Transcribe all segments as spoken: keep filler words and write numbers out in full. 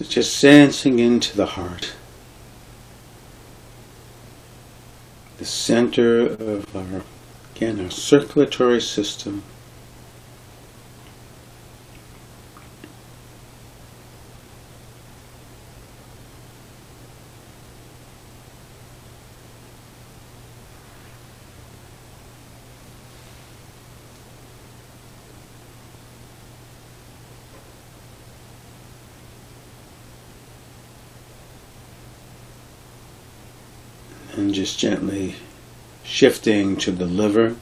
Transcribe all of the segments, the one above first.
So just sensing into the heart, the center of our, again, our circulatory system. And just gently shifting to the liver.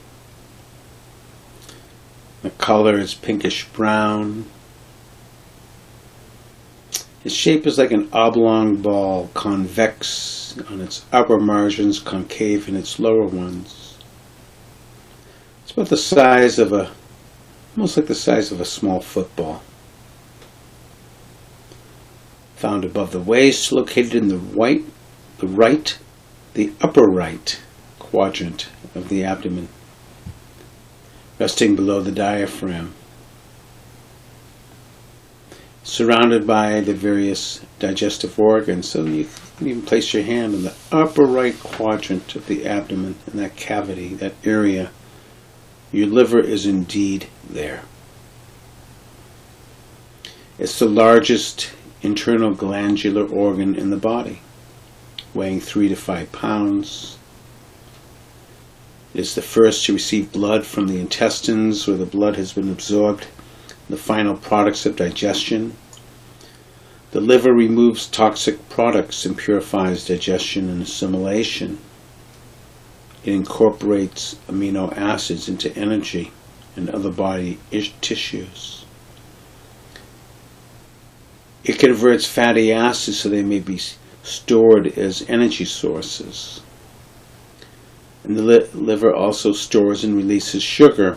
The color is pinkish brown. Its shape is like an oblong ball, convex on its upper margins, concave in its lower ones. It's about the size of a, almost like the size of a small football. Found above the waist, located in the right, the right. the upper right quadrant of the abdomen, resting below the diaphragm, surrounded by the various digestive organs. So you can even place your hand in the upper right quadrant of the abdomen, in that cavity, that area. Your liver is indeed there. It's the largest internal glandular organ in the body, weighing three to five pounds. It is the first to receive blood from the intestines, where the blood has been absorbed in the final products of digestion. The liver removes toxic products and purifies digestion and assimilation. It incorporates amino acids into energy and other body tissues. It converts fatty acids so they may be stored as energy sources. And the li liver also stores and releases sugar.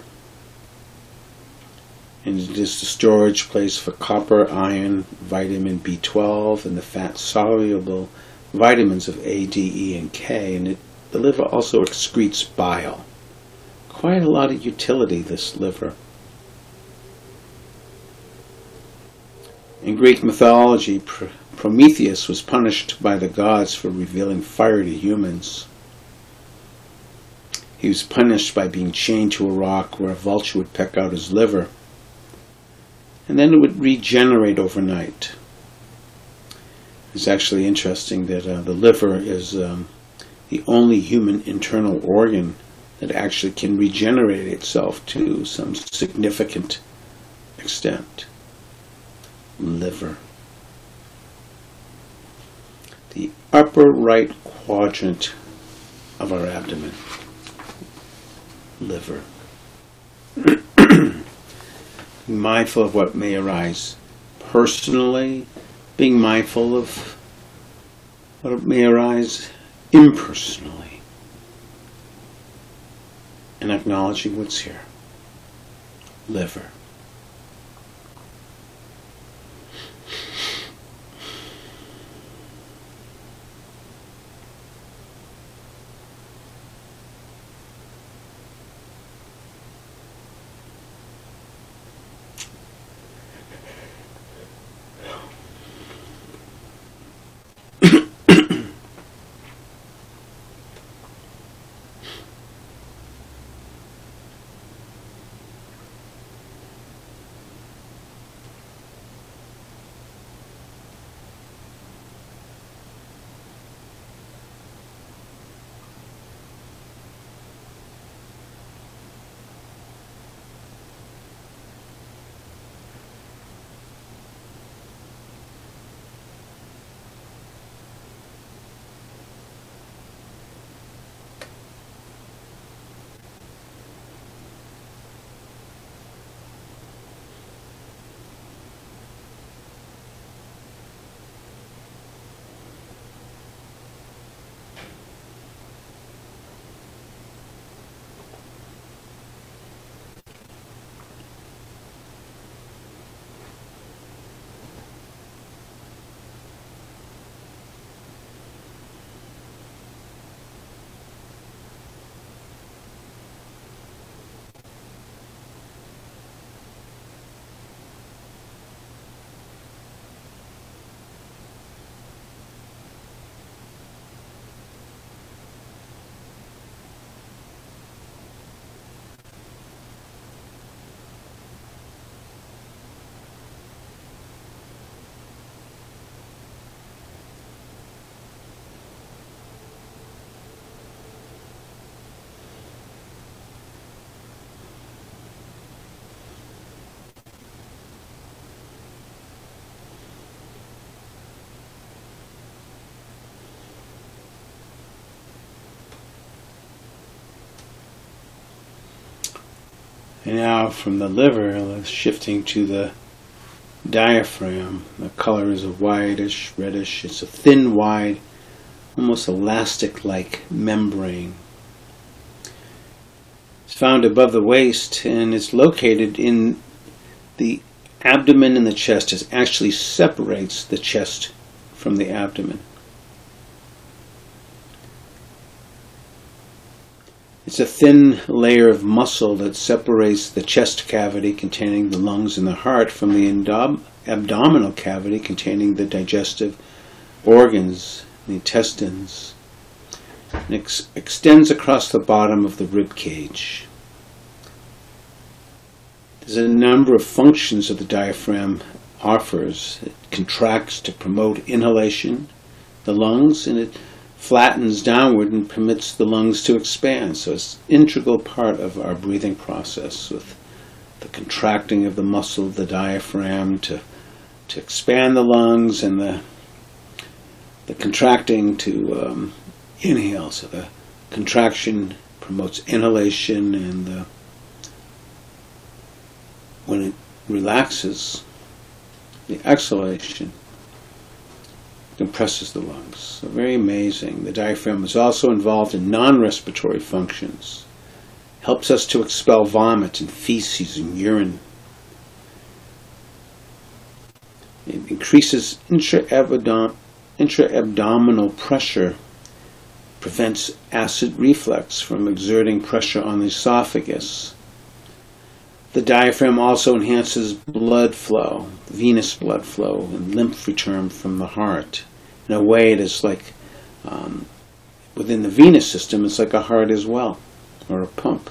And it is the storage place for copper, iron, vitamin B twelve, and the fat-soluble vitamins of A, D, E, and K. And it, the liver also excretes bile. Quite a lot of utility, this liver. In Greek mythology, pr Prometheus was punished by the gods for revealing fire to humans. He was punished by being chained to a rock where a vulture would peck out his liver, and then it would regenerate overnight. It's actually interesting that uh, the liver is um, the only human internal organ that actually can regenerate itself to some significant extent. Liver. The upper right quadrant of our abdomen, liver. Be mindful of what may arise personally, being mindful of what may arise impersonally, and acknowledging what's here, liver. And now from the liver, shifting to the diaphragm, the color is a whitish, reddish. It's a thin, wide, almost elastic-like membrane. It's found above the waist, and it's located in the abdomen and the chest. It actually separates the chest from the abdomen. It's a thin layer of muscle that separates the chest cavity containing the lungs and the heart from the abdom- abdominal cavity containing the digestive organs, the intestines. It ex- extends across the bottom of the rib cage. There's a number of functions that the diaphragm offers. It contracts to promote inhalation, the lungs, and it flattens downward and permits the lungs to expand. So it's an integral part of our breathing process, with the contracting of the muscle of the diaphragm to, to expand the lungs, and the, the contracting to um, inhale. So the contraction promotes inhalation, and the, when it relaxes, the exhalation compresses the lungs. So very amazing. The diaphragm is also involved in non-respiratory functions. Helps us to expel vomit and feces and urine. It increases intra-abdom- intra-abdominal pressure. Prevents acid reflux from exerting pressure on the esophagus. The diaphragm also enhances blood flow, venous blood flow, and lymph return from the heart. In a way, it is like, um, within the venous system, it's like a heart as well, or a pump.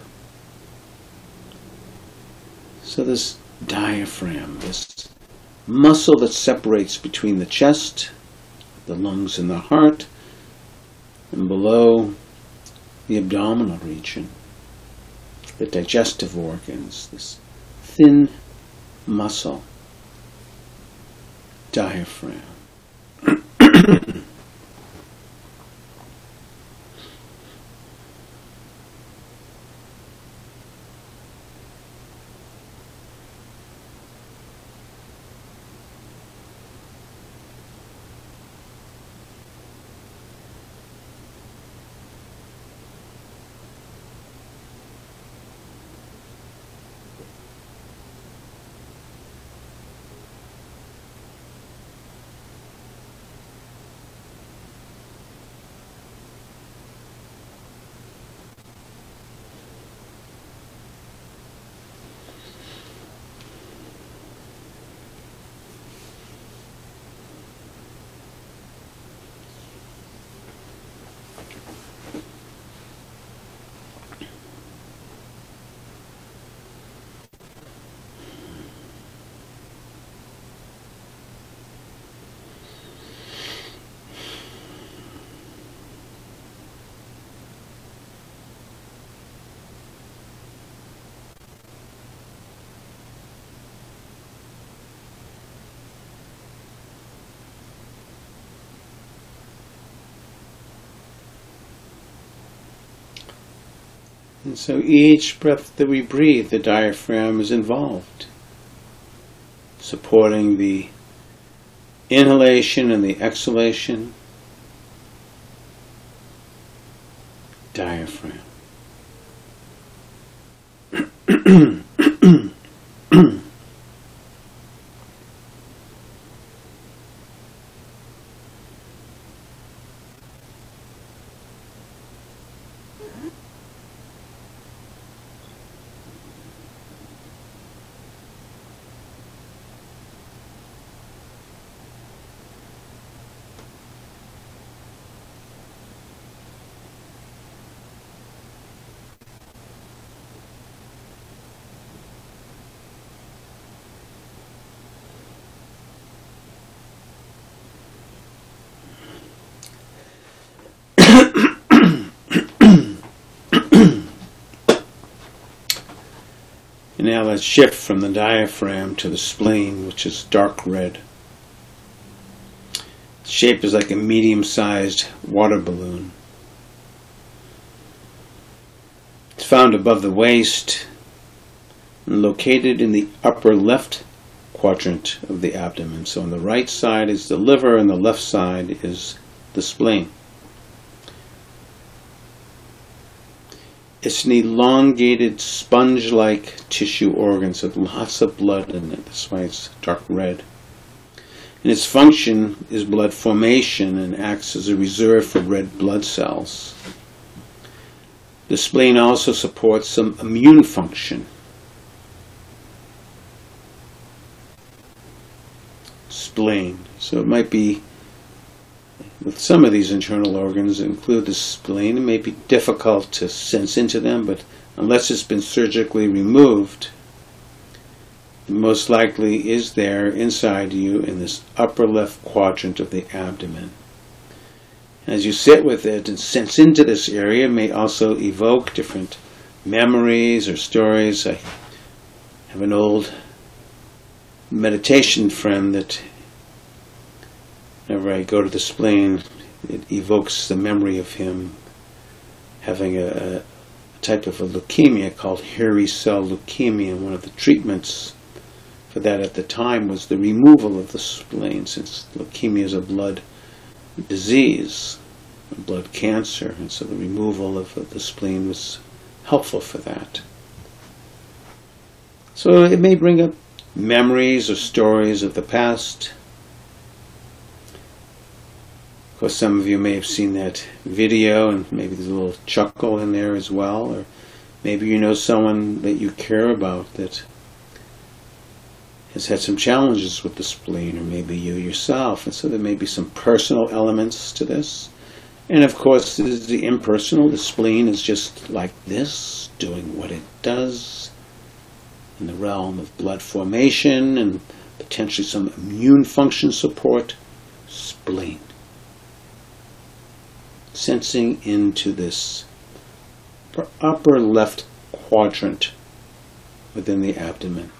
So this diaphragm, this muscle that separates between the chest, the lungs and the heart, and below the abdominal region, the digestive organs, this thin muscle, diaphragm. And so each breath that we breathe, the diaphragm is involved, supporting the inhalation and the exhalation. Diaphragm. And now let's shift from the diaphragm to the spleen, which is dark red. The shape is like a medium-sized water balloon. It's found above the waist. and located in the upper left quadrant of the abdomen. So on the right side is the liver and the left side is the spleen. It's an elongated sponge-like tissue organ, so lots of blood in it. That's why it's dark red. And its function is blood formation and acts as a reserve for red blood cells. The spleen also supports some immune function. Spleen. So it might be, with some of these internal organs, include the spleen. It may be difficult to sense into them, but unless it's been surgically removed, it most likely is there inside you in this upper left quadrant of the abdomen. As you sit with it and sense into this area, it may also evoke different memories or stories. I have an old meditation friend that whenever I go to the spleen, it evokes the memory of him having a, a type of a leukemia called hairy cell leukemia. And one of the treatments for that at the time was the removal of the spleen, since leukemia is a blood disease, a blood cancer, and so the removal of the spleen was helpful for that. So it may bring up memories or stories of the past. Of course, some of you may have seen that video, and maybe there's a little chuckle in there as well, or maybe you know someone that you care about that has had some challenges with the spleen, or maybe you yourself, and so there may be some personal elements to this. And of course, this is the impersonal. The spleen is just like this, doing what it does in the realm of blood formation and potentially some immune function support. Spleen. Sensing into this upper left quadrant within the abdomen.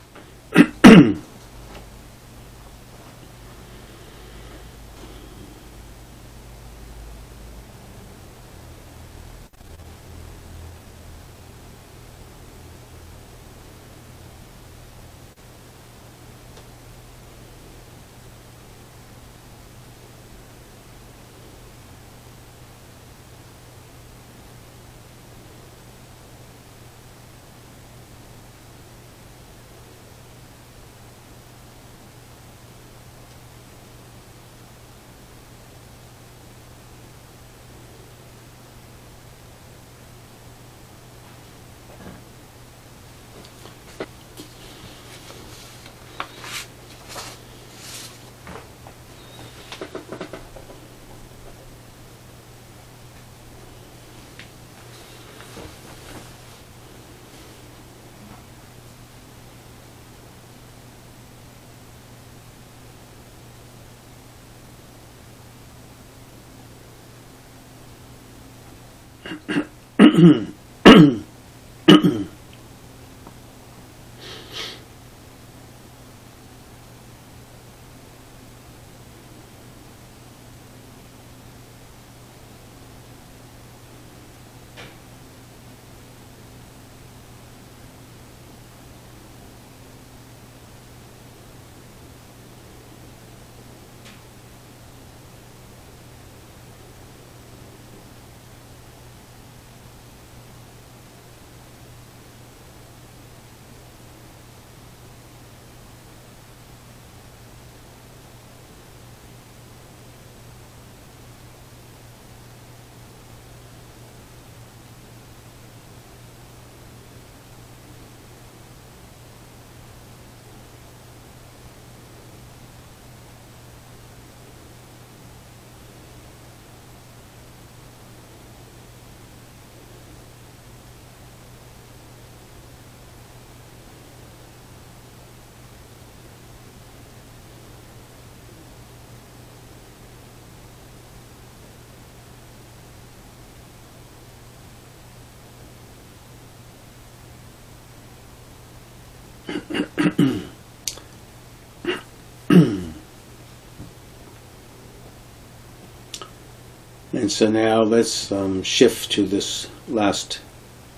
And so now let's um, shift to this last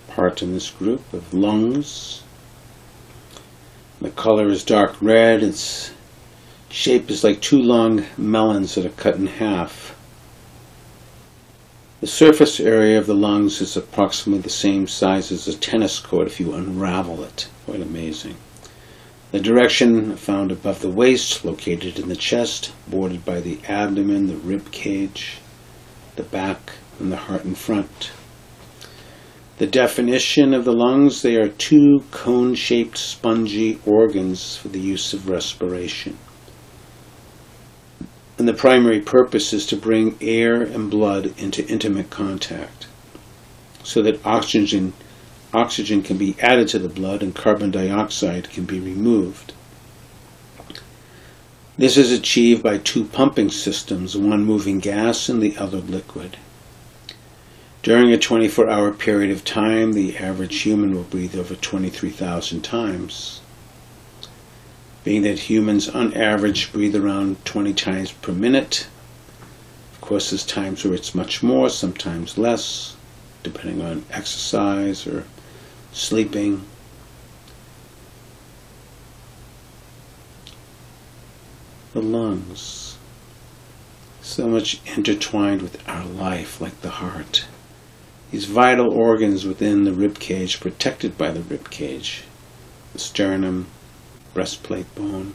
part in this group of lungs. The color is dark red. Its shape is like two long melons that are cut in half. The surface area of the lungs is approximately the same size as a tennis court if you unravel it. Quite amazing. The direction found above the waist, located in the chest, bordered by the abdomen, the rib cage, the back, and the heart in front. The definition of the lungs: they are two cone-shaped spongy organs for the use of respiration. And the primary purpose is to bring air and blood into intimate contact so that oxygen, oxygen can be added to the blood and carbon dioxide can be removed. This is achieved by two pumping systems, one moving gas and the other liquid. During a twenty-four hour period of time, the average human will breathe over twenty-three thousand times, being that humans on average breathe around twenty times per minute. Of course, there's times where it's much more, sometimes less, depending on exercise or sleeping. The lungs, so much intertwined with our life, like the heart. These vital organs within the rib cage, protected by the rib cage, the sternum, breastplate bone,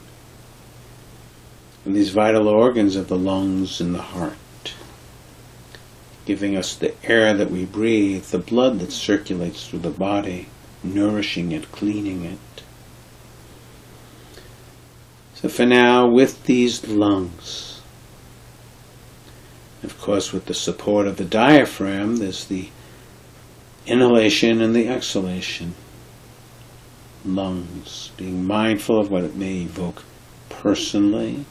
and these vital organs of the lungs and the heart, giving us the air that we breathe, the blood that circulates through the body, nourishing it, cleaning it. So for now, with these lungs, of course with the support of the diaphragm, there's the inhalation and the exhalation. Lungs, being mindful of what it may evoke personally,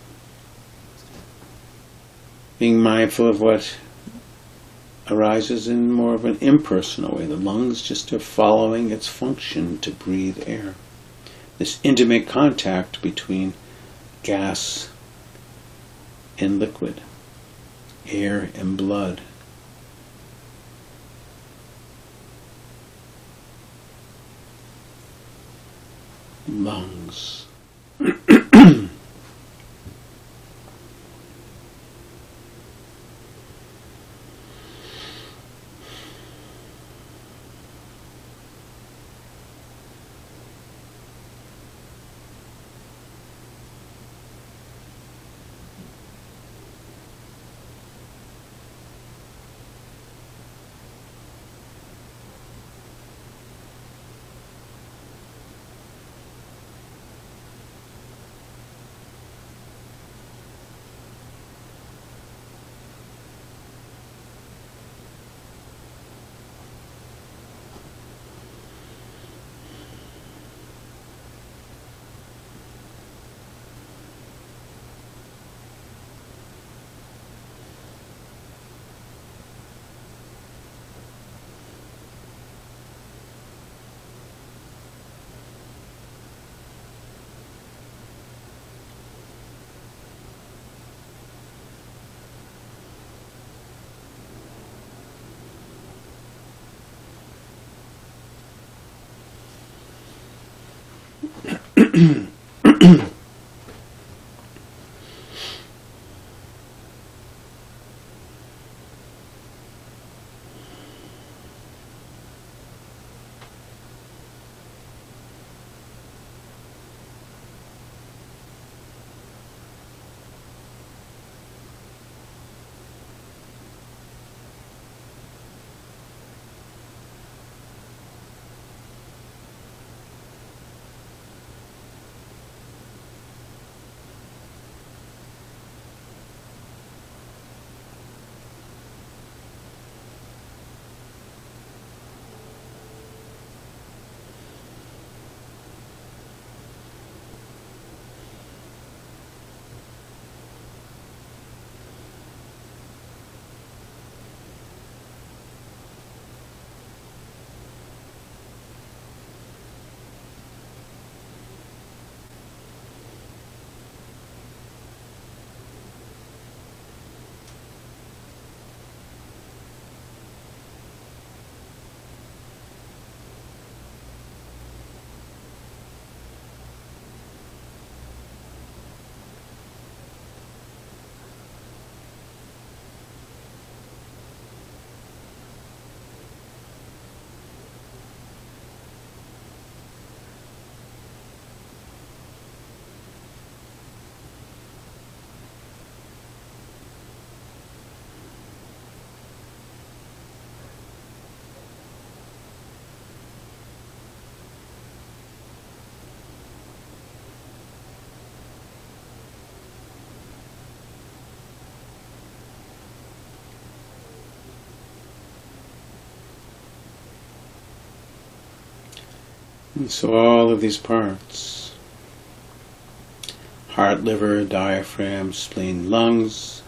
being mindful of what arises in more of an impersonal way. The lungs just are following its function to breathe air. This intimate contact between gas and liquid, air and blood. Lungs. And so all of these parts, heart, liver, diaphragm, spleen, lungs,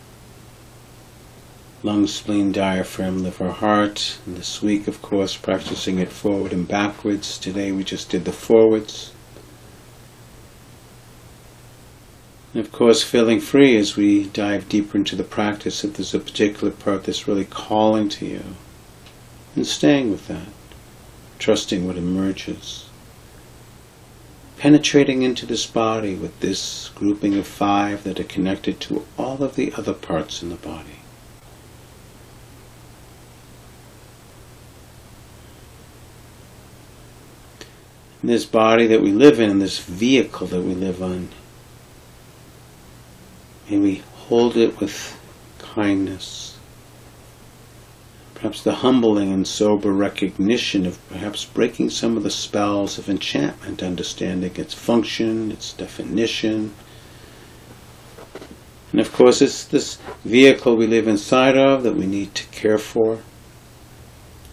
lungs, spleen, diaphragm, liver, heart. And this week, of course, practicing it forward and backwards. Today we just did the forwards. And of course, feeling free as we dive deeper into the practice if there's a particular part that's really calling to you, and staying with that, trusting what emerges, penetrating into this body with this grouping of five that are connected to all of the other parts in the body. And this body that we live in, this vehicle that we live on, and we hold it with kindness. Perhaps the humbling and sober recognition of perhaps breaking some of the spells of enchantment, understanding its function, its definition. And of course, it's this vehicle we live inside of that we need to care for,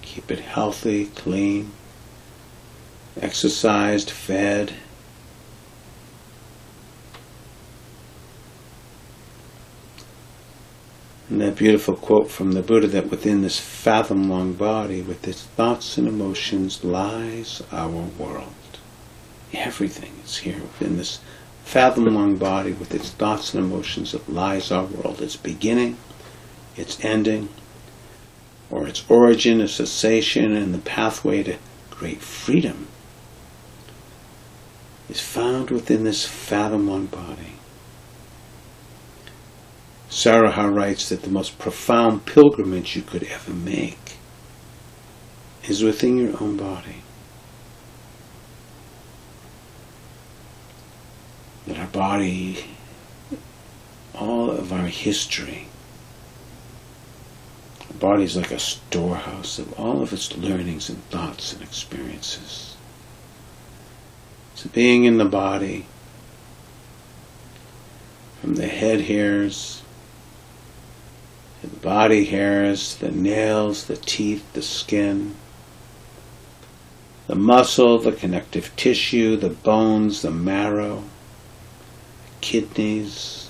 keep it healthy, clean, exercised, fed. And that beautiful quote from the Buddha that within this fathom-long body, with its thoughts and emotions, lies our world. Everything is here within this fathom-long body, with its thoughts and emotions, that lies our world. Its beginning, its ending, or its origin, its cessation, and the pathway to great freedom is found within this fathom-long body. Saraha writes that the most profound pilgrimage you could ever make is within your own body. That our body, all of our history, our body is like a storehouse of all of its learnings and thoughts and experiences. So being in the body, from the head hairs, the body hairs, the nails, the teeth, the skin, the muscle, the connective tissue, the bones, the marrow, the kidneys,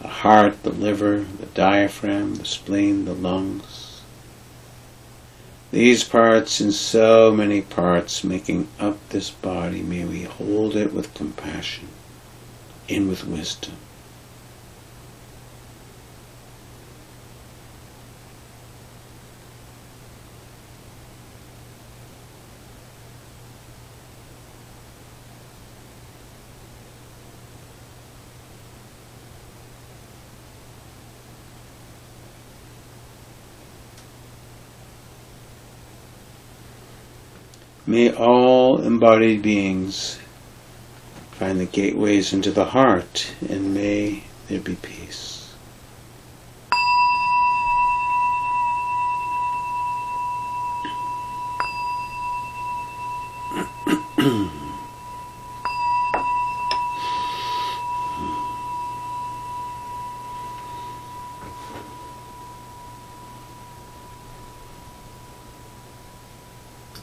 the heart, the liver, the diaphragm, the spleen, the lungs. These parts and so many parts making up this body, may we hold it with compassion and with wisdom. May all embodied beings find the gateways into the heart, and may there be peace.